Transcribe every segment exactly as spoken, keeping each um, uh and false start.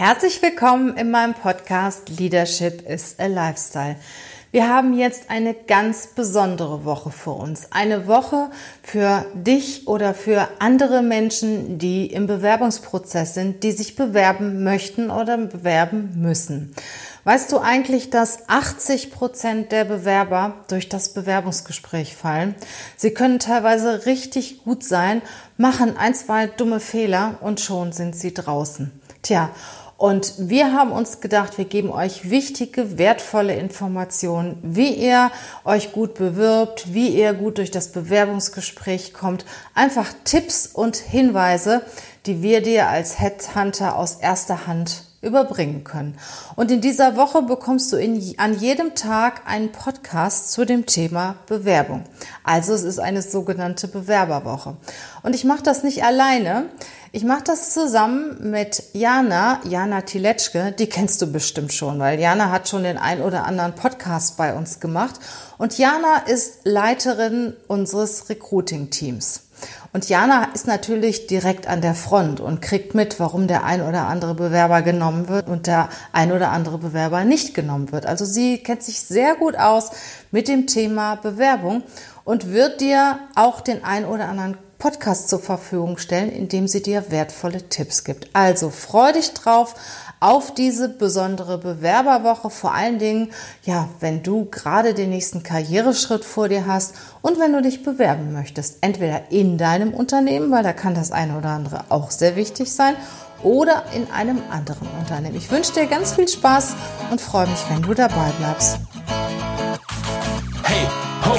Herzlich willkommen in meinem Podcast Leadership is a Lifestyle. Wir haben jetzt eine ganz besondere Woche vor uns. Eine Woche für dich oder für andere Menschen, die im Bewerbungsprozess sind, die sich bewerben möchten oder bewerben müssen. Weißt du eigentlich, dass achtzig Prozent der Bewerber durch das Bewerbungsgespräch fallen? Sie können teilweise richtig gut sein, machen ein, zwei dumme Fehler und schon sind sie draußen. Tja, und wir haben uns gedacht, wir geben euch wichtige, wertvolle Informationen, wie ihr euch gut bewirbt, wie ihr gut durch das Bewerbungsgespräch kommt. Einfach Tipps und Hinweise, die wir dir als Headhunter aus erster Hand überbringen können. Und in dieser Woche bekommst du in, an jedem Tag einen Podcast zu dem Thema Bewerbung. Also es ist eine sogenannte Bewerberwoche. Und ich mache das nicht alleine. Ich mache das zusammen mit Jana, Jana Tiletschke. Die kennst du bestimmt schon, weil Jana hat schon den ein oder anderen Podcast bei uns gemacht. Und Jana ist Leiterin unseres Recruiting-Teams. Und Jana ist natürlich direkt an der Front und kriegt mit, warum der ein oder andere Bewerber genommen wird und der ein oder andere Bewerber nicht genommen wird. Also sie kennt sich sehr gut aus mit dem Thema Bewerbung und wird dir auch den ein oder anderen Podcast zur Verfügung stellen, in dem sie dir wertvolle Tipps gibt. Also freu dich drauf auf diese besondere Bewerberwoche, vor allen Dingen, ja, wenn du gerade den nächsten Karriereschritt vor dir hast und wenn du dich bewerben möchtest, entweder in deinem Unternehmen, weil da kann das eine oder andere auch sehr wichtig sein, oder in einem anderen Unternehmen. Ich wünsche dir ganz viel Spaß und freue mich, wenn du dabei bleibst. Hey, ho!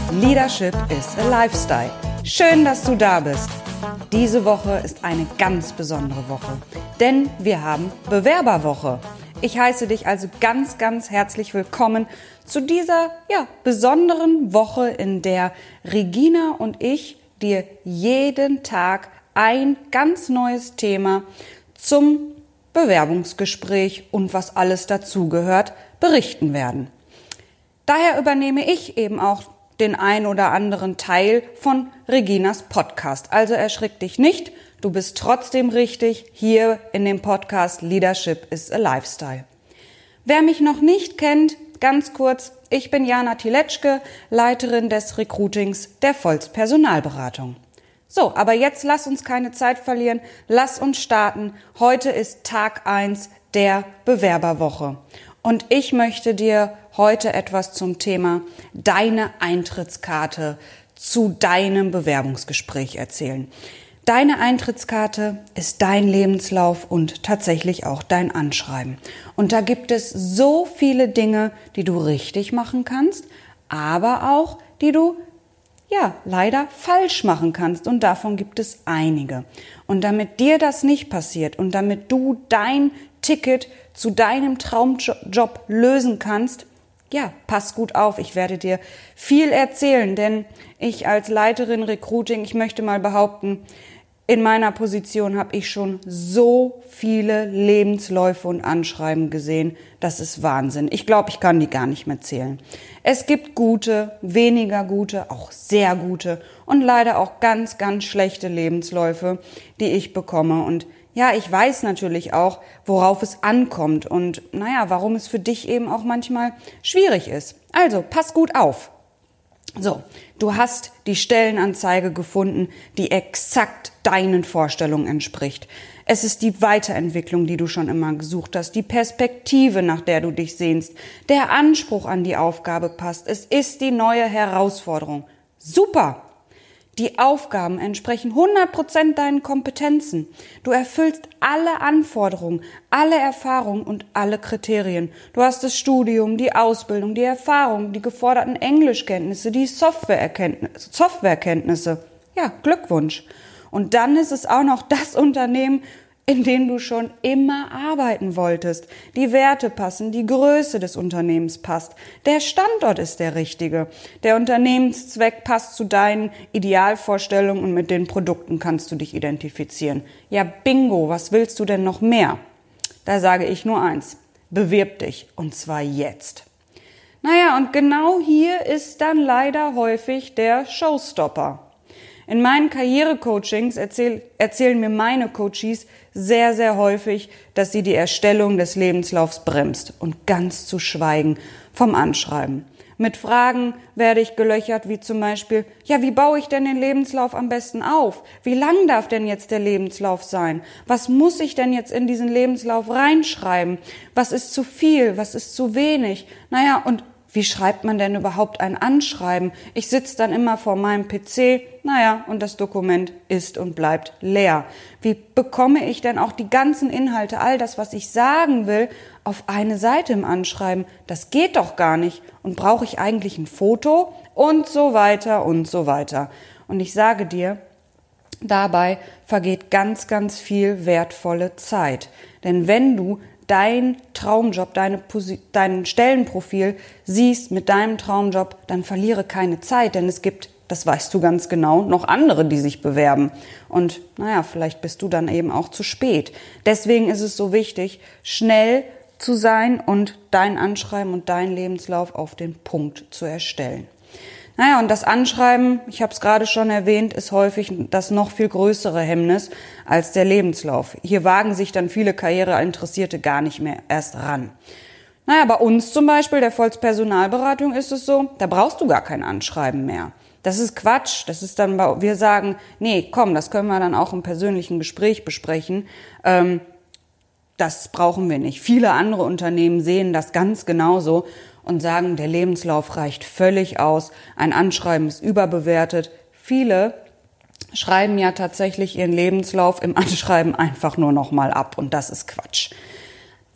Leadership is a Lifestyle. Schön, dass du da bist. Diese Woche ist eine ganz besondere Woche, denn wir haben Bewerberwoche. Ich heiße dich also ganz, ganz herzlich willkommen zu dieser ja, besonderen Woche, in der Regina und ich dir jeden Tag ein ganz neues Thema zum Bewerbungsgespräch und was alles dazugehört berichten werden. Daher übernehme ich eben auch den ein oder anderen Teil von Reginas Podcast. Also erschrick dich nicht, du bist trotzdem richtig hier in dem Podcast Leadership is a Lifestyle. Wer mich noch nicht kennt, ganz kurz, ich bin Jana Tiletschke, Leiterin des Recruitings der Volz Personalberatung. So, aber jetzt lass uns keine Zeit verlieren, lass uns starten. Heute ist Tag eins der Bewerberwoche. Und ich möchte dir heute etwas zum Thema deine Eintrittskarte zu deinem Bewerbungsgespräch erzählen. Deine Eintrittskarte ist dein Lebenslauf und tatsächlich auch dein Anschreiben. Und da gibt es so viele Dinge, die du richtig machen kannst, aber auch die du ja leider falsch machen kannst. Und davon gibt es einige. Und damit dir das nicht passiert und damit du dein Ticket zu deinem Traumjob lösen kannst, ja, pass gut auf, ich werde dir viel erzählen, denn ich als Leiterin Recruiting, ich möchte mal behaupten, in meiner Position habe ich schon so viele Lebensläufe und Anschreiben gesehen, das ist Wahnsinn. Ich glaube, ich kann die gar nicht mehr zählen. Es gibt gute, weniger gute, auch sehr gute und leider auch ganz, ganz schlechte Lebensläufe, die ich bekomme. Und ja, ich weiß natürlich auch, worauf es ankommt und naja, warum es für dich eben auch manchmal schwierig ist. Also, pass gut auf. So, du hast die Stellenanzeige gefunden, die exakt deinen Vorstellungen entspricht. Es ist die Weiterentwicklung, die du schon immer gesucht hast, die Perspektive, nach der du dich sehnst, der Anspruch an die Aufgabe passt. Es ist die neue Herausforderung. Super! Die Aufgaben entsprechen hundert Prozent deinen Kompetenzen. Du erfüllst alle Anforderungen, alle Erfahrungen und alle Kriterien. Du hast das Studium, die Ausbildung, die Erfahrung, die geforderten Englischkenntnisse, die Softwarekenntnisse. Softwarekenntnisse. Ja, Glückwunsch. Und dann ist es auch noch das Unternehmen, in denen du schon immer arbeiten wolltest. Die Werte passen, die Größe des Unternehmens passt, der Standort ist der richtige, der Unternehmenszweck passt zu deinen Idealvorstellungen und mit den Produkten kannst du dich identifizieren. Ja, bingo, was willst du denn noch mehr? Da sage ich nur eins, bewirb dich und zwar jetzt. Naja, und genau hier ist dann leider häufig der Showstopper. In meinen Karrierecoachings erzähl, erzählen mir meine Coaches sehr, sehr häufig, dass sie die Erstellung des Lebenslaufs bremst und ganz zu schweigen vom Anschreiben. Mit Fragen werde ich gelöchert, wie zum Beispiel, ja, wie baue ich denn den Lebenslauf am besten auf? Wie lang darf denn jetzt der Lebenslauf sein? Was muss ich denn jetzt in diesen Lebenslauf reinschreiben? Was ist zu viel? Was ist zu wenig? Naja, und wie schreibt man denn überhaupt ein Anschreiben? Ich sitze dann immer vor meinem P C, naja, und das Dokument ist und bleibt leer. Wie bekomme ich denn auch die ganzen Inhalte, all das, was ich sagen will, auf eine Seite im Anschreiben? Das geht doch gar nicht. Und brauche ich eigentlich ein Foto? Und so weiter und so weiter. Und ich sage dir, dabei vergeht ganz, ganz viel wertvolle Zeit. Denn wenn du dein Traumjob, deine, dein Stellenprofil siehst mit deinem Traumjob, dann verliere keine Zeit, denn es gibt, das weißt du ganz genau, noch andere, die sich bewerben. Und naja, vielleicht bist du dann eben auch zu spät. Deswegen ist es so wichtig, schnell zu sein und dein Anschreiben und deinen Lebenslauf auf den Punkt zu erstellen. Naja, und das Anschreiben, ich habe es gerade schon erwähnt, ist häufig das noch viel größere Hemmnis als der Lebenslauf. Hier wagen sich dann viele Karriereinteressierte gar nicht mehr erst ran. Naja, bei uns zum Beispiel, der Volz Personalberatung, ist es so, da brauchst du gar kein Anschreiben mehr. Das ist Quatsch, das ist dann, bei, wir sagen, nee, komm, das können wir dann auch im persönlichen Gespräch besprechen, ähm, das brauchen wir nicht. Viele andere Unternehmen sehen das ganz genauso und sagen, der Lebenslauf reicht völlig aus, ein Anschreiben ist überbewertet. Viele schreiben ja tatsächlich ihren Lebenslauf im Anschreiben einfach nur nochmal ab und das ist Quatsch.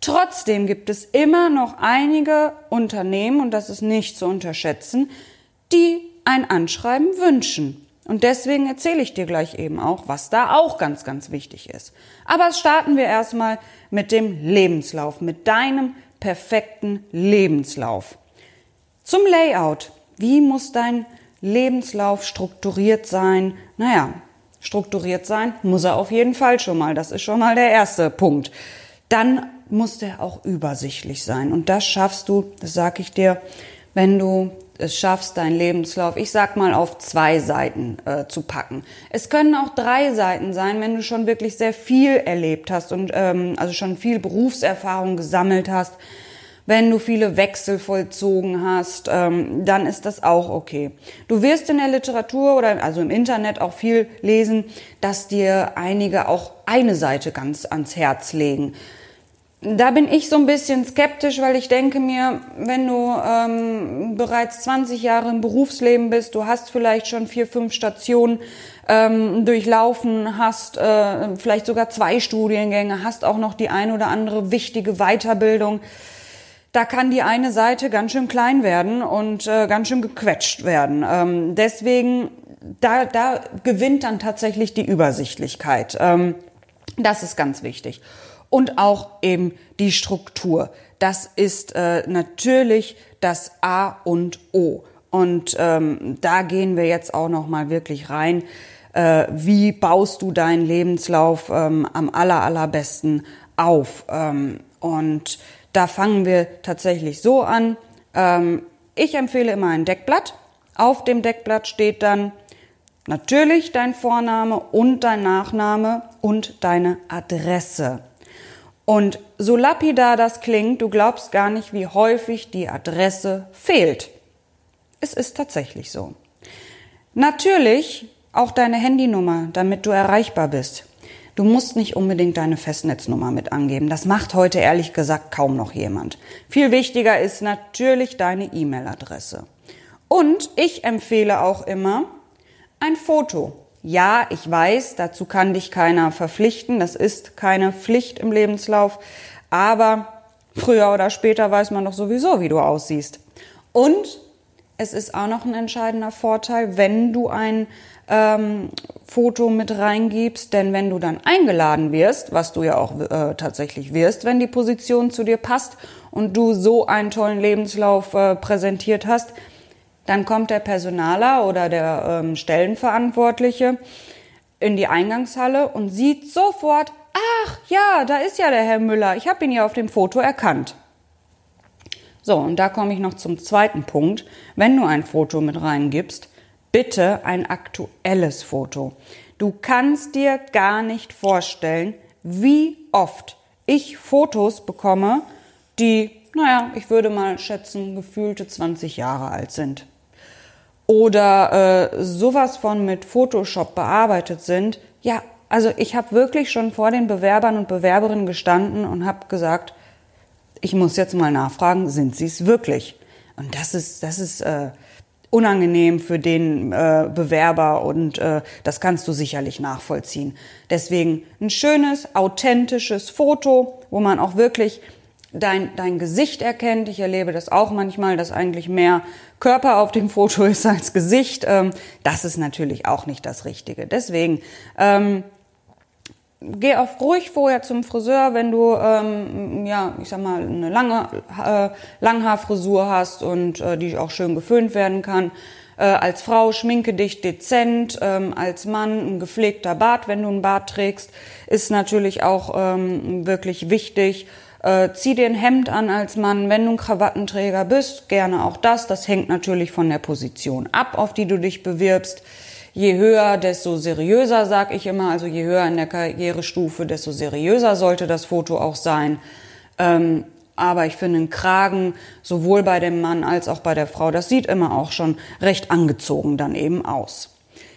Trotzdem gibt es immer noch einige Unternehmen, und das ist nicht zu unterschätzen, die ein Anschreiben wünschen. Und deswegen erzähle ich dir gleich eben auch, was da auch ganz, ganz wichtig ist. Aber starten wir erstmal mit dem Lebenslauf, mit deinem perfekten Lebenslauf. Zum Layout. Wie muss dein Lebenslauf strukturiert sein? Naja, strukturiert sein muss er auf jeden Fall schon mal. Das ist schon mal der erste Punkt. Dann muss der auch übersichtlich sein. Und das schaffst du, das sage ich dir, wenn du es schaffst, deinen Lebenslauf, ich sag mal, auf zwei Seiten äh, zu packen. Es können auch drei Seiten sein, wenn du schon wirklich sehr viel erlebt hast und ähm, also schon viel Berufserfahrung gesammelt hast. Wenn du viele Wechsel vollzogen hast, ähm, dann ist das auch okay. Du wirst in der Literatur oder also im Internet auch viel lesen, dass dir einige auch eine Seite ganz ans Herz legen. Da bin ich so ein bisschen skeptisch, weil ich denke mir, wenn du ähm, bereits zwanzig Jahre im Berufsleben bist, du hast vielleicht schon vier, fünf Stationen ähm, durchlaufen, hast äh, vielleicht sogar zwei Studiengänge, hast auch noch die ein oder andere wichtige Weiterbildung, da kann die eine Seite ganz schön klein werden und äh, ganz schön gequetscht werden. Ähm, deswegen, da, da gewinnt dann tatsächlich die Übersichtlichkeit. Ähm, das ist ganz wichtig. Und auch eben die Struktur. Das ist äh, natürlich das A und O. Und ähm, da gehen wir jetzt auch nochmal wirklich rein. Äh, wie baust du deinen Lebenslauf ähm, am aller, allerbesten auf? Ähm, und da fangen wir tatsächlich so an. Ähm, ich empfehle immer ein Deckblatt. Auf dem Deckblatt steht dann natürlich dein Vorname und dein Nachname und deine Adresse. Und so lapidar das klingt, du glaubst gar nicht, wie häufig die Adresse fehlt. Es ist tatsächlich so. Natürlich auch deine Handynummer, damit du erreichbar bist. Du musst nicht unbedingt deine Festnetznummer mit angeben. Das macht heute ehrlich gesagt kaum noch jemand. Viel wichtiger ist natürlich deine E-Mail-Adresse. Und ich empfehle auch immer ein Foto. Ja, ich weiß, dazu kann dich keiner verpflichten, das ist keine Pflicht im Lebenslauf, aber früher oder später weiß man doch sowieso, wie du aussiehst. Und Es ist auch noch ein entscheidender Vorteil, wenn du ein ähm, Foto mit reingibst, denn wenn du dann eingeladen wirst, was du ja auch äh, tatsächlich wirst, wenn die Position zu dir passt und du so einen tollen Lebenslauf äh, präsentiert hast, dann kommt der Personaler oder der ähm, Stellenverantwortliche in die Eingangshalle und sieht sofort, ach ja, da ist ja der Herr Müller, ich habe ihn ja auf dem Foto erkannt. So, und da komme ich noch zum zweiten Punkt. Wenn du ein Foto mit reingibst, bitte ein aktuelles Foto. Du kannst dir gar nicht vorstellen, wie oft ich Fotos bekomme, die, naja, ich würde mal schätzen, gefühlte zwanzig Jahre alt sind. Oder äh, sowas von mit Photoshop bearbeitet sind. Ja, also ich habe wirklich schon vor den Bewerbern und Bewerberinnen gestanden und habe gesagt, ich muss jetzt mal nachfragen, sind sie es wirklich? Und das ist, das ist äh, unangenehm für den äh, Bewerber und äh, das kannst du sicherlich nachvollziehen. Deswegen ein schönes, authentisches Foto, wo man auch wirklich dein, dein Gesicht erkennt. Ich erlebe das auch manchmal, dass eigentlich mehr Körper auf dem Foto ist als Gesicht. Ähm, das ist natürlich auch nicht das Richtige. Deswegen Ähm, Geh auch ruhig vorher zum Friseur, wenn du, ähm, ja, ich sag mal, eine lange äh, Langhaarfrisur hast und äh, die auch schön geföhnt werden kann. Äh, als Frau schminke dich dezent, ähm, als Mann ein gepflegter Bart, wenn du einen Bart trägst, ist natürlich auch ähm, wirklich wichtig. Äh, zieh dir ein Hemd an als Mann, wenn du ein Krawattenträger bist, gerne auch das. Das hängt natürlich von der Position ab, auf die du dich bewirbst. Je höher, desto seriöser, sag ich immer. Also je höher in der Karrierestufe, desto seriöser sollte das Foto auch sein. Ähm, aber ich finde einen Kragen, sowohl bei dem Mann als auch bei der Frau, das sieht immer auch schon recht angezogen dann eben aus.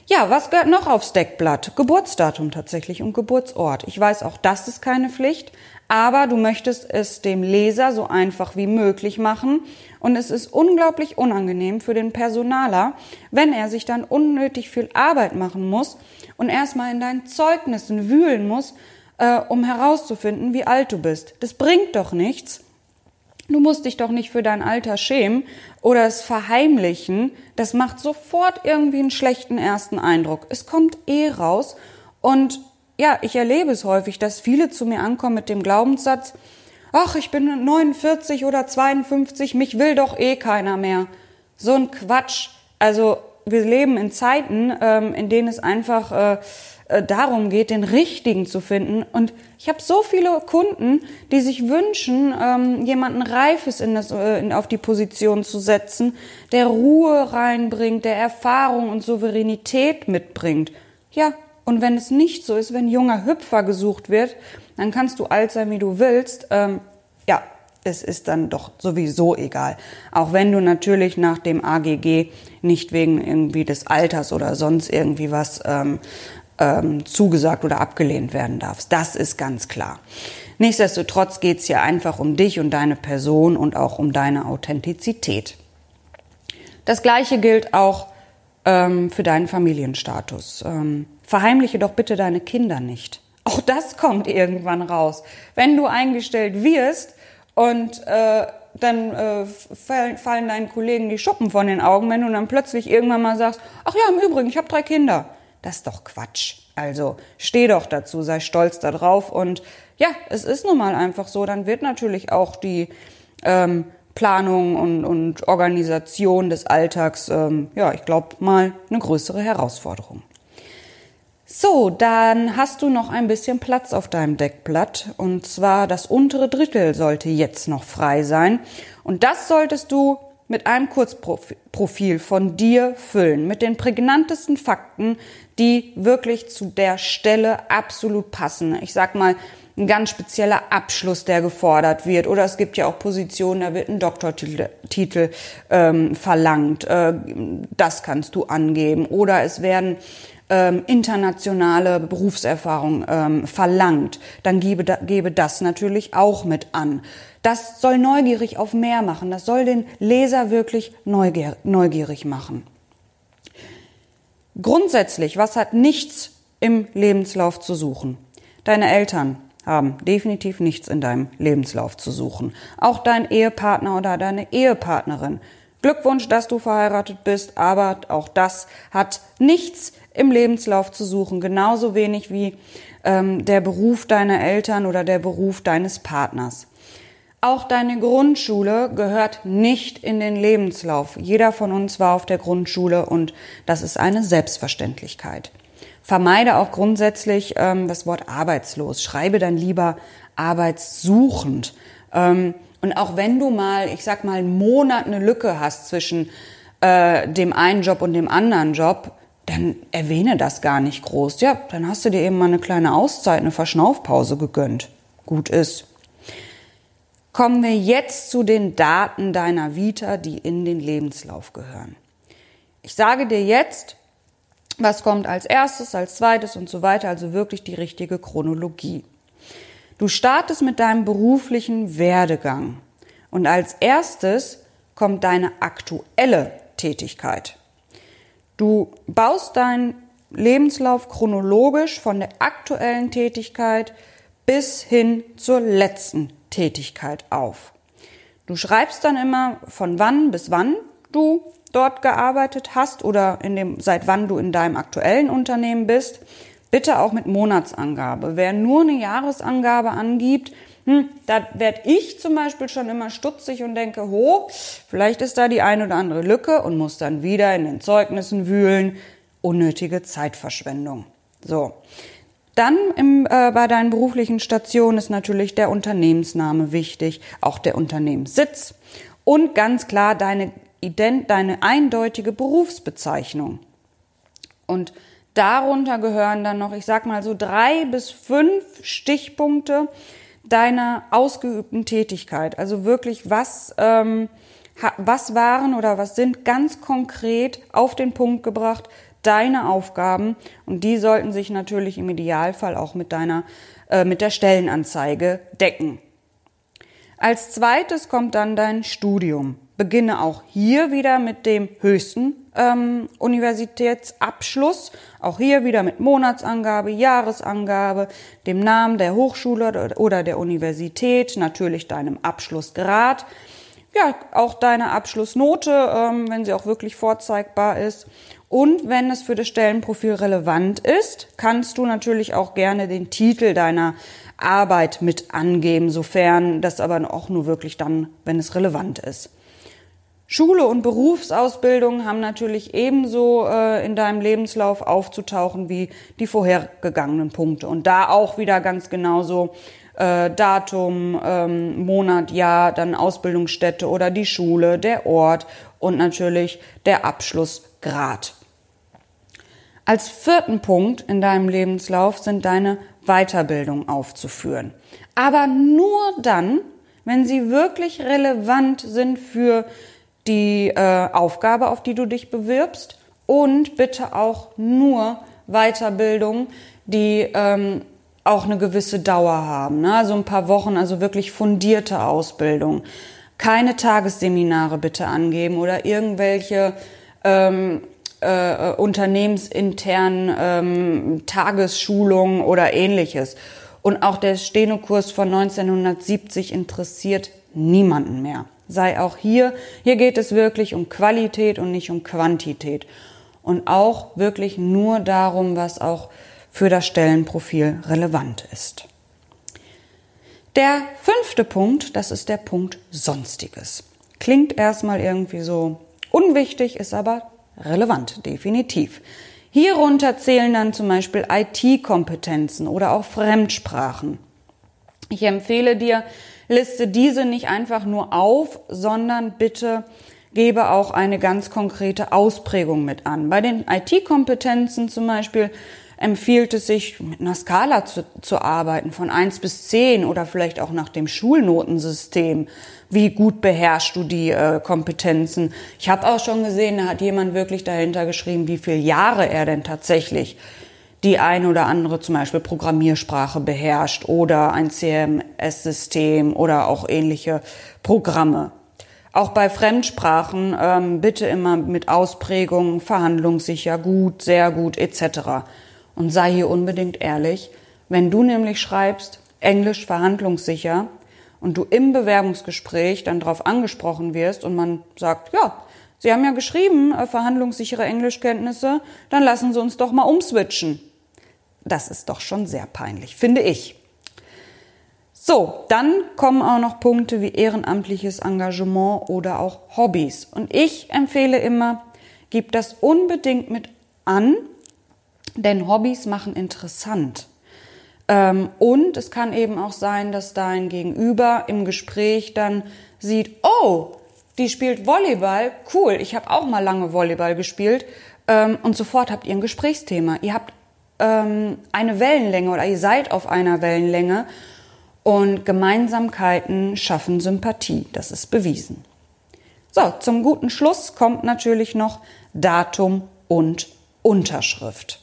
Ja, was gehört noch aufs Deckblatt? Geburtsdatum tatsächlich und Geburtsort. Ich weiß, auch das ist keine Pflicht, aber du möchtest es dem Leser so einfach wie möglich machen. Und es ist unglaublich unangenehm für den Personaler, wenn er sich dann unnötig viel Arbeit machen muss und erstmal in deinen Zeugnissen wühlen muss, äh, um herauszufinden, wie alt du bist. Das bringt doch nichts. Du musst dich doch nicht für dein Alter schämen oder es verheimlichen. Das macht sofort irgendwie einen schlechten ersten Eindruck. Es kommt eh raus. Und ja, ich erlebe es häufig, dass viele zu mir ankommen mit dem Glaubenssatz, ach, ich bin neunundvierzig oder zweiundfünfzig, mich will doch eh keiner mehr. So ein Quatsch. Also wir leben in Zeiten, ähm, in denen es einfach äh, äh, darum geht, den Richtigen zu finden. Und ich habe so viele Kunden, die sich wünschen, ähm, jemanden Reifes in das, äh, in, auf die Position zu setzen, der Ruhe reinbringt, der Erfahrung und Souveränität mitbringt. Ja, und wenn es nicht so ist, wenn junger Hüpfer gesucht wird, dann kannst du alt sein, wie du willst. Ähm, ja, es ist dann doch sowieso egal. Auch wenn du natürlich nach dem A G G nicht wegen irgendwie des Alters oder sonst irgendwie was ähm, ähm, zugesagt oder abgelehnt werden darfst. Das ist ganz klar. Nichtsdestotrotz geht es hier einfach um dich und deine Person und auch um deine Authentizität. Das Gleiche gilt auch ähm, für deinen Familienstatus. Ähm, verheimliche doch bitte deine Kinder nicht. Auch das kommt irgendwann raus. Wenn du eingestellt wirst und äh, dann äh, fallen, fallen deinen Kollegen die Schuppen von den Augen, wenn du dann plötzlich irgendwann mal sagst, ach ja, im Übrigen, ich habe drei Kinder. Das ist doch Quatsch. Also steh doch dazu, sei stolz darauf. Und ja, es ist nun mal einfach so, dann wird natürlich auch die ähm, Planung und, und Organisation des Alltags, ähm, ja, ich glaube mal, eine größere Herausforderung. So, dann hast du noch ein bisschen Platz auf deinem Deckblatt und zwar das untere Drittel sollte jetzt noch frei sein und das solltest du mit einem Kurzprofil von dir füllen, mit den prägnantesten Fakten, die wirklich zu der Stelle absolut passen. Ich sag mal, ein ganz spezieller Abschluss, der gefordert wird. Oder es gibt ja auch Positionen, da wird ein Doktortitel Titel, ähm, verlangt. Äh, das kannst du angeben. Oder es werden ähm, internationale Berufserfahrungen ähm, verlangt. Dann gebe, da, gebe das natürlich auch mit an. Das soll neugierig auf mehr machen. Das soll den Leser wirklich neugier, neugierig machen. Grundsätzlich, was hat nichts im Lebenslauf zu suchen? Deine Eltern haben definitiv nichts in deinem Lebenslauf zu suchen. Auch dein Ehepartner oder deine Ehepartnerin. Glückwunsch, dass du verheiratet bist, aber auch das hat nichts im Lebenslauf zu suchen, genauso wenig wie ähm, der Beruf deiner Eltern oder der Beruf deines Partners. Auch deine Grundschule gehört nicht in den Lebenslauf. Jeder von uns war auf der Grundschule und das ist eine Selbstverständlichkeit. Vermeide auch grundsätzlich ähm, das Wort arbeitslos. Schreibe dann lieber arbeitssuchend. Ähm, und auch wenn du mal, ich sag mal, einen Monat eine Lücke hast zwischen äh, dem einen Job und dem anderen Job, dann erwähne das gar nicht groß. Ja, dann hast du dir eben mal eine kleine Auszeit, eine Verschnaufpause gegönnt. Gut ist. Kommen wir jetzt zu den Daten deiner Vita, die in den Lebenslauf gehören. Ich sage dir jetzt, was kommt als erstes, als zweites und so weiter, also wirklich die richtige Chronologie. Du startest mit deinem beruflichen Werdegang und als erstes kommt deine aktuelle Tätigkeit. Du baust deinen Lebenslauf chronologisch von der aktuellen Tätigkeit bis hin zur letzten Tätigkeit auf. Du schreibst dann immer, von wann bis wann du dort gearbeitet hast oder in dem, seit wann du in deinem aktuellen Unternehmen bist. Bitte auch mit Monatsangabe. Wer nur eine Jahresangabe angibt, hm, da werde ich zum Beispiel schon immer stutzig und denke, ho, vielleicht ist da die eine oder andere Lücke und muss dann wieder in den Zeugnissen wühlen. Unnötige Zeitverschwendung. So. Dann im, äh, bei deinen beruflichen Stationen ist natürlich der Unternehmensname wichtig, auch der Unternehmenssitz und ganz klar deine, ident, deine eindeutige Berufsbezeichnung. Und darunter gehören dann noch, ich sag mal so drei bis fünf Stichpunkte deiner ausgeübten Tätigkeit. Also wirklich, was, ähm, was waren oder was sind ganz konkret auf den Punkt gebracht, deine Aufgaben, und die sollten sich natürlich im Idealfall auch mit deiner, äh, mit der Stellenanzeige decken. Als zweites kommt dann dein Studium. Beginne auch hier wieder mit dem höchsten ähm, Universitätsabschluss. Auch hier wieder mit Monatsangabe, Jahresangabe, dem Namen der Hochschule oder der Universität, natürlich deinem Abschlussgrad. Ja, auch deine Abschlussnote, ähm, wenn sie auch wirklich vorzeigbar ist. Und wenn es für das Stellenprofil relevant ist, kannst du natürlich auch gerne den Titel deiner Arbeit mit angeben, sofern das aber auch nur wirklich dann, wenn es relevant ist. Schule und Berufsausbildung haben natürlich ebenso äh, in deinem Lebenslauf aufzutauchen wie die vorhergegangenen Punkte. Und da auch wieder ganz genauso äh, Datum, ähm, Monat, Jahr, dann Ausbildungsstätte oder die Schule, der Ort und natürlich der Abschlussgrad. Als vierten Punkt in deinem Lebenslauf sind deine Weiterbildungen aufzuführen. Aber nur dann, wenn sie wirklich relevant sind für die äh, Aufgabe, auf die du dich bewirbst, und bitte auch nur Weiterbildungen, die ähm, auch eine gewisse Dauer haben, ne? Also ein paar Wochen, also wirklich fundierte Ausbildung. Keine Tagesseminare bitte angeben oder irgendwelche ähm, Äh, unternehmensinternen ähm, Tagesschulungen oder ähnliches. Und auch der Steno-Kurs von neunzehnhundertsiebzig interessiert niemanden mehr. Sei auch hier, hier geht es wirklich um Qualität und nicht um Quantität. Und auch wirklich nur darum, was auch für das Stellenprofil relevant ist. Der fünfte Punkt, das ist der Punkt Sonstiges. Klingt erstmal irgendwie so unwichtig, ist aber relevant, definitiv. Hierunter zählen dann zum Beispiel I T-Kompetenzen oder auch Fremdsprachen. Ich empfehle dir, liste diese nicht einfach nur auf, sondern bitte gebe auch eine ganz konkrete Ausprägung mit an. Bei den I T-Kompetenzen zum Beispiel empfiehlt es sich, mit einer Skala zu, zu arbeiten, von eins bis zehn oder vielleicht auch nach dem Schulnotensystem. Wie gut beherrschst du die äh, Kompetenzen? Ich habe auch schon gesehen, da hat jemand wirklich dahinter geschrieben, wie viele Jahre er denn tatsächlich die eine oder andere zum Beispiel Programmiersprache beherrscht oder ein C M S-System oder auch ähnliche Programme. Auch bei Fremdsprachen ähm, bitte immer mit Ausprägungen, verhandlungssicher, gut, sehr gut et cetera. Und sei hier unbedingt ehrlich, wenn du nämlich schreibst, Englisch verhandlungssicher, und du im Bewerbungsgespräch dann darauf angesprochen wirst und man sagt, ja, Sie haben ja geschrieben, äh, verhandlungssichere Englischkenntnisse, dann lassen Sie uns doch mal umswitchen. Das ist doch schon sehr peinlich, finde ich. So, dann kommen auch noch Punkte wie ehrenamtliches Engagement oder auch Hobbys. Und ich empfehle immer, gib das unbedingt mit an, denn Hobbys machen interessant. Und es kann eben auch sein, dass dein Gegenüber im Gespräch dann sieht, oh, die spielt Volleyball, cool, ich habe auch mal lange Volleyball gespielt. Und sofort habt ihr ein Gesprächsthema. Ihr habt eine Wellenlänge oder ihr seid auf einer Wellenlänge. Und Gemeinsamkeiten schaffen Sympathie, das ist bewiesen. So, zum guten Schluss kommt natürlich noch Datum und Unterschrift.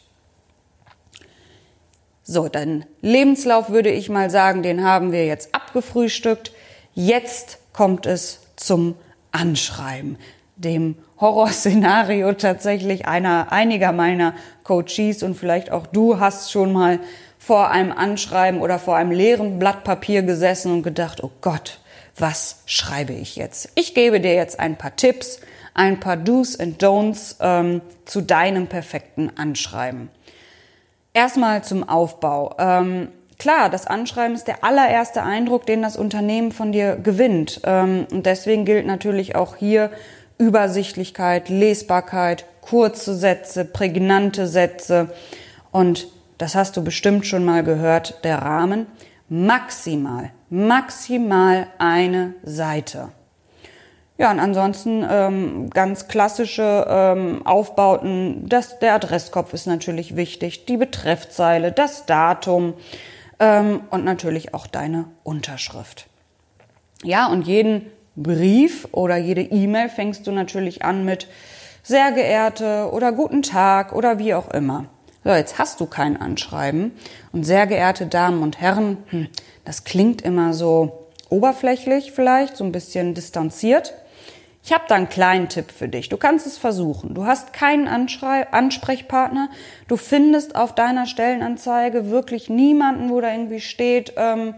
So, den Lebenslauf würde ich mal sagen, den haben wir jetzt abgefrühstückt. Jetzt kommt es zum Anschreiben, dem Horrorszenario tatsächlich einer, einiger meiner Coaches, und vielleicht auch du hast schon mal vor einem Anschreiben oder vor einem leeren Blatt Papier gesessen und gedacht, oh Gott, was schreibe ich jetzt? Ich gebe dir jetzt ein paar Tipps, ein paar Do's and Don'ts ähm, zu deinem perfekten Anschreiben. Erstmal zum Aufbau. Ähm, klar, das Anschreiben ist der allererste Eindruck, den das Unternehmen von dir gewinnt. Ähm, und deswegen gilt natürlich auch hier Übersichtlichkeit, Lesbarkeit, kurze Sätze, prägnante Sätze, und das hast du bestimmt schon mal gehört, der Rahmen. Maximal, maximal eine Seite. Ja, und ansonsten ähm, ganz klassische ähm, Aufbauten. Das, der Adresskopf ist natürlich wichtig, die Betreffzeile, das Datum ähm, und natürlich auch deine Unterschrift. Ja, und jeden Brief oder jede E-Mail fängst du natürlich an mit sehr geehrte oder guten Tag oder wie auch immer. So, jetzt hast du kein Anschreiben. Und sehr geehrte Damen und Herren, hm, das klingt immer so oberflächlich vielleicht, so ein bisschen distanziert. Ich habe da einen kleinen Tipp für dich. Du kannst es versuchen. Du hast keinen Anschrei- Ansprechpartner. Du findest auf deiner Stellenanzeige wirklich niemanden, wo da irgendwie steht, ähm,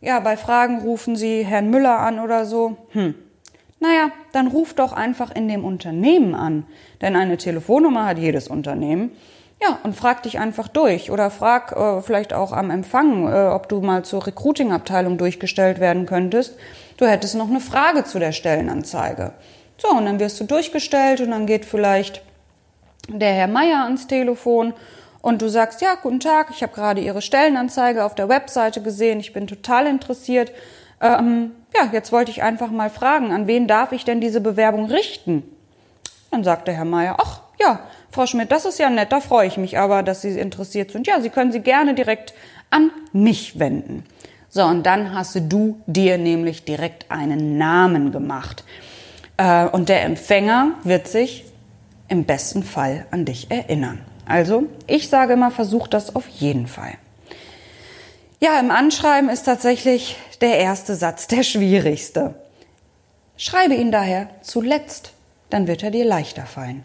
ja, bei Fragen rufen Sie Herrn Müller an oder so. Hm. Naja, dann ruf doch einfach in dem Unternehmen an. Denn eine Telefonnummer hat jedes Unternehmen. Ja, und frag dich einfach durch oder frag äh, vielleicht auch am Empfang, äh, ob du mal zur Recruiting-Abteilung durchgestellt werden könntest. Du hättest noch eine Frage zu der Stellenanzeige. So, und dann wirst du durchgestellt und dann geht vielleicht der Herr Meier ans Telefon und du sagst, ja, guten Tag, ich habe gerade Ihre Stellenanzeige auf der Webseite gesehen, ich bin total interessiert. Ähm, ja, jetzt wollte ich einfach mal fragen, an wen darf ich denn diese Bewerbung richten? Dann sagt der Herr Meier, ach, ja, Frau Schmidt, das ist ja nett, da freue ich mich aber, dass Sie interessiert sind. Ja, Sie können sie gerne direkt an mich wenden. So, und dann hast du dir nämlich direkt einen Namen gemacht. Und der Empfänger wird sich im besten Fall an dich erinnern. Also, ich sage immer, versuch das auf jeden Fall. Ja, im Anschreiben ist tatsächlich der erste Satz der schwierigste. Schreibe ihn daher zuletzt, dann wird er dir leichter fallen.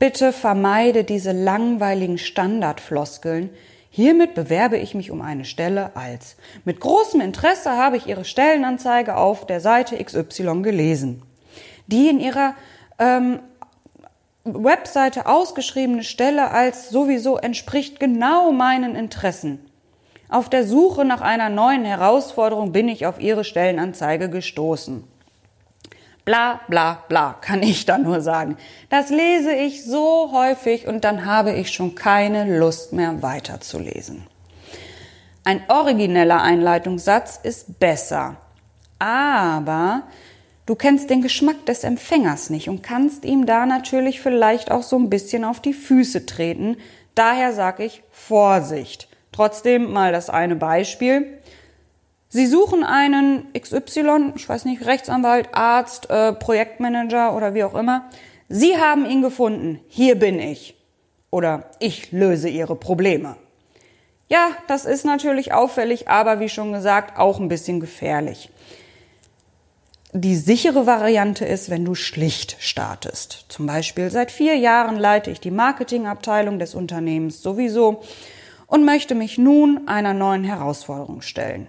Bitte vermeide diese langweiligen Standardfloskeln. Hiermit bewerbe ich mich um eine Stelle als. Mit großem Interesse habe ich Ihre Stellenanzeige auf der Seite X Y gelesen. Die in Ihrer ähm, Webseite ausgeschriebene Stelle als sowieso entspricht genau meinen Interessen. Auf der Suche nach einer neuen Herausforderung bin ich auf Ihre Stellenanzeige gestoßen. Bla, bla, bla, kann ich da nur sagen. Das lese ich so häufig und dann habe ich schon keine Lust mehr weiterzulesen. Ein origineller Einleitungssatz ist besser, aber du kennst den Geschmack des Empfängers nicht und kannst ihm da natürlich vielleicht auch so ein bisschen auf die Füße treten. Daher sage ich Vorsicht. Trotzdem mal das eine Beispiel. Sie suchen einen X Y, ich weiß nicht, Rechtsanwalt, Arzt, äh, Projektmanager oder wie auch immer. Sie haben ihn gefunden. Hier bin ich. Oder ich löse Ihre Probleme. Ja, das ist natürlich auffällig, aber wie schon gesagt, auch ein bisschen gefährlich. Die sichere Variante ist, wenn du schlicht startest. Zum Beispiel, seit vier Jahren leite ich die Marketingabteilung des Unternehmens sowieso und möchte mich nun einer neuen Herausforderung stellen.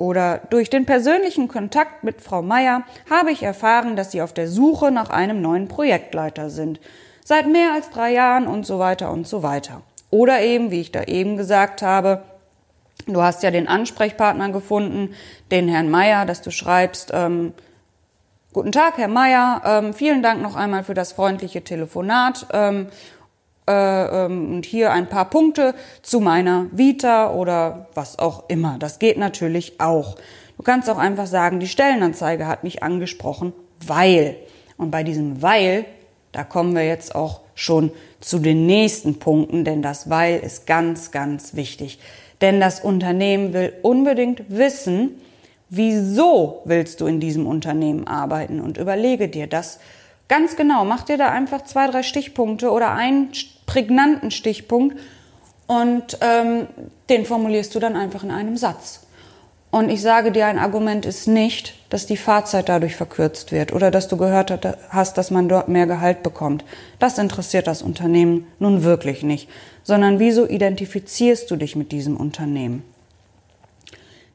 Oder durch den persönlichen Kontakt mit Frau Meier habe ich erfahren, dass Sie auf der Suche nach einem neuen Projektleiter sind. Seit mehr als drei Jahren und so weiter und so weiter. Oder eben, wie ich da eben gesagt habe, du hast ja den Ansprechpartner gefunden, den Herrn Meier, dass du schreibst, ähm, guten Tag, Herr Meier, ähm, vielen Dank noch einmal für das freundliche Telefonat. Ähm, und hier ein paar Punkte zu meiner Vita oder was auch immer. Das geht natürlich auch. Du kannst auch einfach sagen, die Stellenanzeige hat mich angesprochen, weil. Und bei diesem Weil, da kommen wir jetzt auch schon zu den nächsten Punkten, denn das Weil ist ganz, ganz wichtig. Denn das Unternehmen will unbedingt wissen, wieso willst du in diesem Unternehmen arbeiten, und überlege dir das ganz genau, mach dir da einfach zwei, drei Stichpunkte oder einen prägnanten Stichpunkt und ähm, den formulierst du dann einfach in einem Satz. Und ich sage dir, ein Argument ist nicht, dass die Fahrzeit dadurch verkürzt wird oder dass du gehört hast, dass man dort mehr Gehalt bekommt. Das interessiert das Unternehmen nun wirklich nicht, sondern wieso identifizierst du dich mit diesem Unternehmen?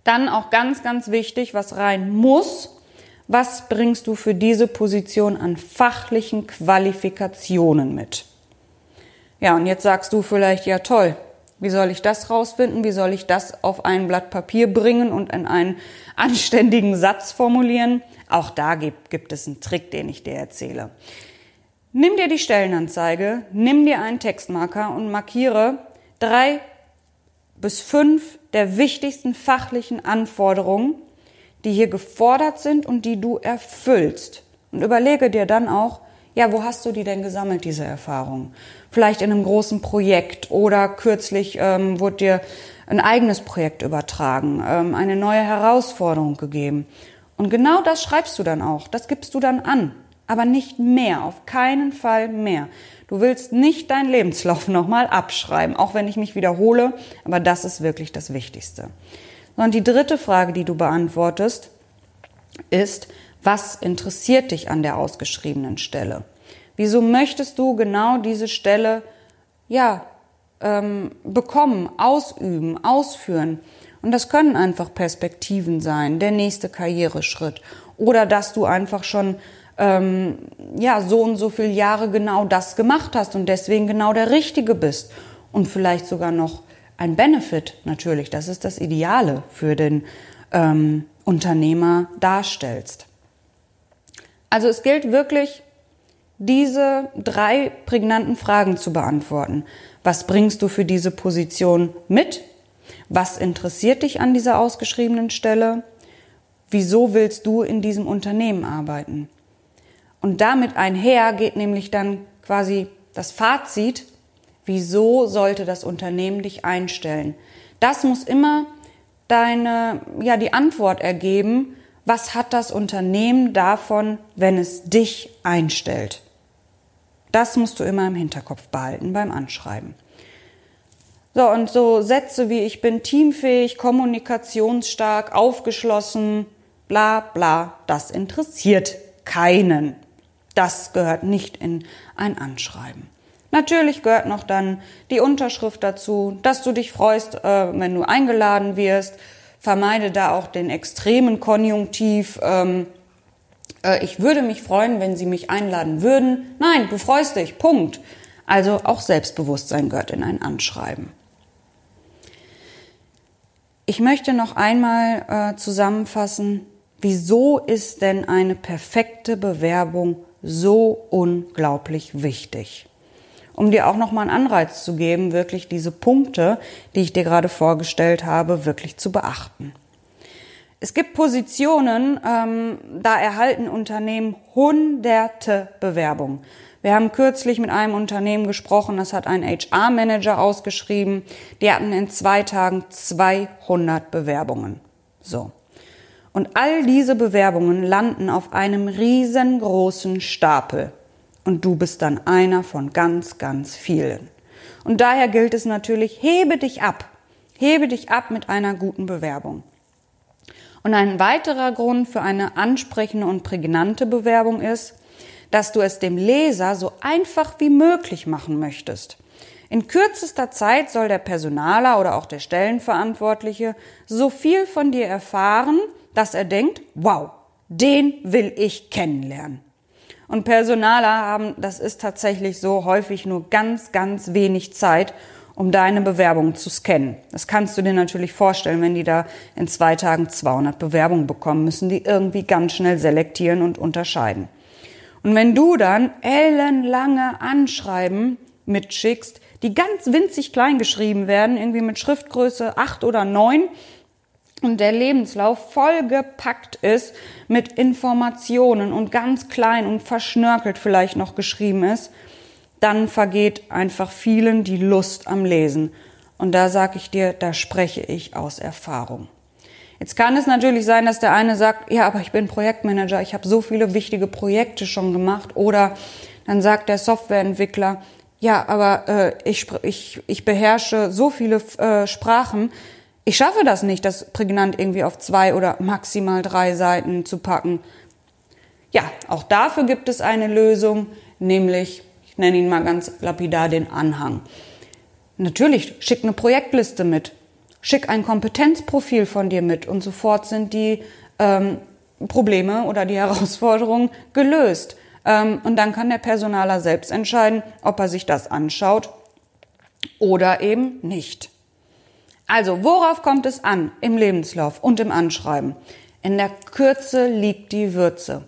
Dann auch ganz, ganz wichtig, was rein muss: Was bringst du für diese Position an fachlichen Qualifikationen mit? Ja, und jetzt sagst du vielleicht, ja toll, wie soll ich das rausfinden? Wie soll ich das auf ein Blatt Papier bringen und in einen anständigen Satz formulieren? Auch da gibt, gibt es einen Trick, den ich dir erzähle. Nimm dir die Stellenanzeige, nimm dir einen Textmarker und markiere drei bis fünf der wichtigsten fachlichen Anforderungen, die hier gefordert sind und die du erfüllst. Und überlege dir dann auch, ja, wo hast du die denn gesammelt, diese Erfahrung? Vielleicht in einem großen Projekt oder kürzlich ähm, wurde dir ein eigenes Projekt übertragen, ähm, eine neue Herausforderung gegeben. Und genau das schreibst du dann auch, das gibst du dann an, aber nicht mehr, auf keinen Fall mehr. Du willst nicht deinen Lebenslauf nochmal abschreiben, auch wenn ich mich wiederhole, aber das ist wirklich das Wichtigste. Und die dritte Frage, die du beantwortest, ist, was interessiert dich an der ausgeschriebenen Stelle? Wieso möchtest du genau diese Stelle ja, ähm, bekommen, ausüben, ausführen? Und das können einfach Perspektiven sein, der nächste Karriereschritt oder dass du einfach schon ähm, ja, so und so viele Jahre genau das gemacht hast und deswegen genau der Richtige bist und vielleicht sogar noch ein Benefit natürlich, das ist das Ideale für den ähm, Unternehmer darstellst. Also es gilt wirklich, diese drei prägnanten Fragen zu beantworten. Was bringst du für diese Position mit? Was interessiert dich an dieser ausgeschriebenen Stelle? Wieso willst du in diesem Unternehmen arbeiten? Und damit einher geht nämlich dann quasi das Fazit: Wieso sollte das Unternehmen dich einstellen? Das muss immer deine, ja, die Antwort ergeben, was hat das Unternehmen davon, wenn es dich einstellt? Das musst du immer im Hinterkopf behalten beim Anschreiben. So, und so Sätze wie ich bin teamfähig, kommunikationsstark, aufgeschlossen, bla bla, das interessiert keinen. Das gehört nicht in ein Anschreiben. Natürlich gehört noch dann die Unterschrift dazu, dass du dich freust, äh, wenn du eingeladen wirst. Vermeide da auch den extremen Konjunktiv. Ähm, äh, ich würde mich freuen, wenn sie mich einladen würden. Nein, du freust dich, Punkt. Also auch Selbstbewusstsein gehört in ein Anschreiben. Ich möchte noch einmal äh, zusammenfassen, wieso ist denn eine perfekte Bewerbung so unglaublich wichtig? Um dir auch nochmal einen Anreiz zu geben, wirklich diese Punkte, die ich dir gerade vorgestellt habe, wirklich zu beachten. Es gibt Positionen, ähm, da erhalten Unternehmen hunderte Bewerbungen. Wir haben kürzlich mit einem Unternehmen gesprochen, das hat einen H R-Manager ausgeschrieben. Die hatten in zwei Tagen zweihundert Bewerbungen. So. Und all diese Bewerbungen landen auf einem riesengroßen Stapel. Und du bist dann einer von ganz, ganz vielen. Und daher gilt es natürlich, hebe dich ab. Hebe dich ab mit einer guten Bewerbung. Und ein weiterer Grund für eine ansprechende und prägnante Bewerbung ist, dass du es dem Leser so einfach wie möglich machen möchtest, In kürzester Zeit soll der Personaler oder auch der Stellenverantwortliche so viel von dir erfahren, dass er denkt, wow, den will ich kennenlernen. Und Personaler haben, das ist tatsächlich so, häufig nur ganz, ganz wenig Zeit, um deine Bewerbung zu scannen. Das kannst du dir natürlich vorstellen, wenn die da in zwei Tagen zweihundert Bewerbungen bekommen, müssen die irgendwie ganz schnell selektieren und unterscheiden. Und wenn du dann ellenlange Anschreiben mitschickst, die ganz winzig klein geschrieben werden, irgendwie mit Schriftgröße acht oder neun, und der Lebenslauf vollgepackt ist mit Informationen und ganz klein und verschnörkelt vielleicht noch geschrieben ist, dann vergeht einfach vielen die Lust am Lesen. Und da sage ich dir, da spreche ich aus Erfahrung. Jetzt kann es natürlich sein, dass der eine sagt, ja, aber ich bin Projektmanager, ich habe so viele wichtige Projekte schon gemacht. Oder dann sagt der Softwareentwickler, ja, aber äh, ich, ich, ich beherrsche so viele äh, Sprachen, ich schaffe das nicht, das prägnant irgendwie auf zwei oder maximal drei Seiten zu packen. Ja, auch dafür gibt es eine Lösung, nämlich, ich nenne ihn mal ganz lapidar, den Anhang. Natürlich, schick eine Projektliste mit, schick ein Kompetenzprofil von dir mit und sofort sind die ähm, Probleme oder die Herausforderungen gelöst. Ähm, und dann kann der Personaler selbst entscheiden, ob er sich das anschaut oder eben nicht. Also, worauf kommt es an im Lebenslauf und im Anschreiben? In der Kürze liegt die Würze.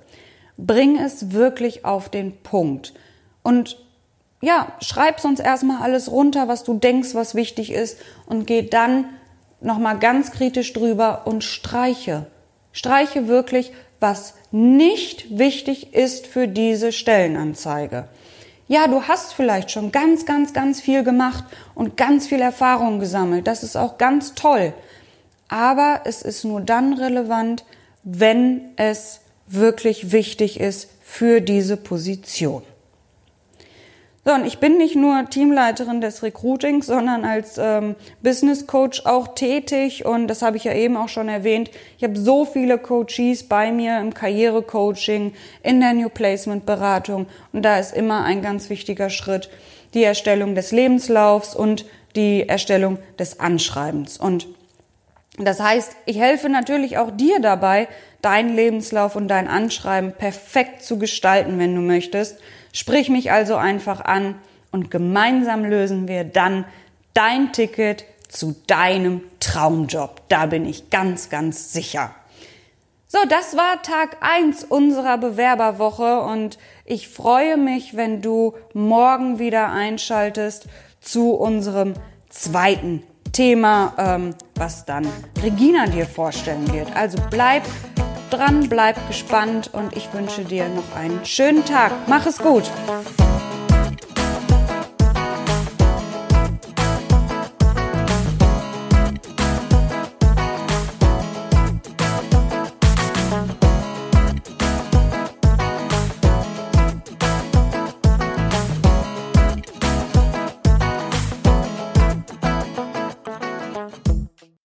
Bring es wirklich auf den Punkt. Und ja, schreib sonst erstmal alles runter, was du denkst, was wichtig ist, und geh dann nochmal ganz kritisch drüber und streiche. Streiche wirklich, was nicht wichtig ist für diese Stellenanzeige. Ja, du hast vielleicht schon ganz, ganz, ganz viel gemacht und ganz viel Erfahrung gesammelt. Das ist auch ganz toll. Aber es ist nur dann relevant, wenn es wirklich wichtig ist für diese Position. So, und ich bin nicht nur Teamleiterin des Recruitings, sondern als ähm, Business Coach auch tätig. Und das habe ich ja eben auch schon erwähnt. Ich habe so viele Coaches bei mir im Karrierecoaching, in der New Placement Beratung. Und da ist immer ein ganz wichtiger Schritt die Erstellung des Lebenslaufs und die Erstellung des Anschreibens. Und das heißt, ich helfe natürlich auch dir dabei, deinen Lebenslauf und dein Anschreiben perfekt zu gestalten, wenn du möchtest. Sprich mich also einfach an und gemeinsam lösen wir dann dein Ticket zu deinem Traumjob. Da bin ich ganz, ganz sicher. So, das war Tag eins unserer Bewerberwoche und ich freue mich, wenn du morgen wieder einschaltest zu unserem zweiten Thema, ähm, was dann Regina dir vorstellen wird. Also bleib dran, bleib gespannt und ich wünsche dir noch einen schönen Tag. Mach es gut!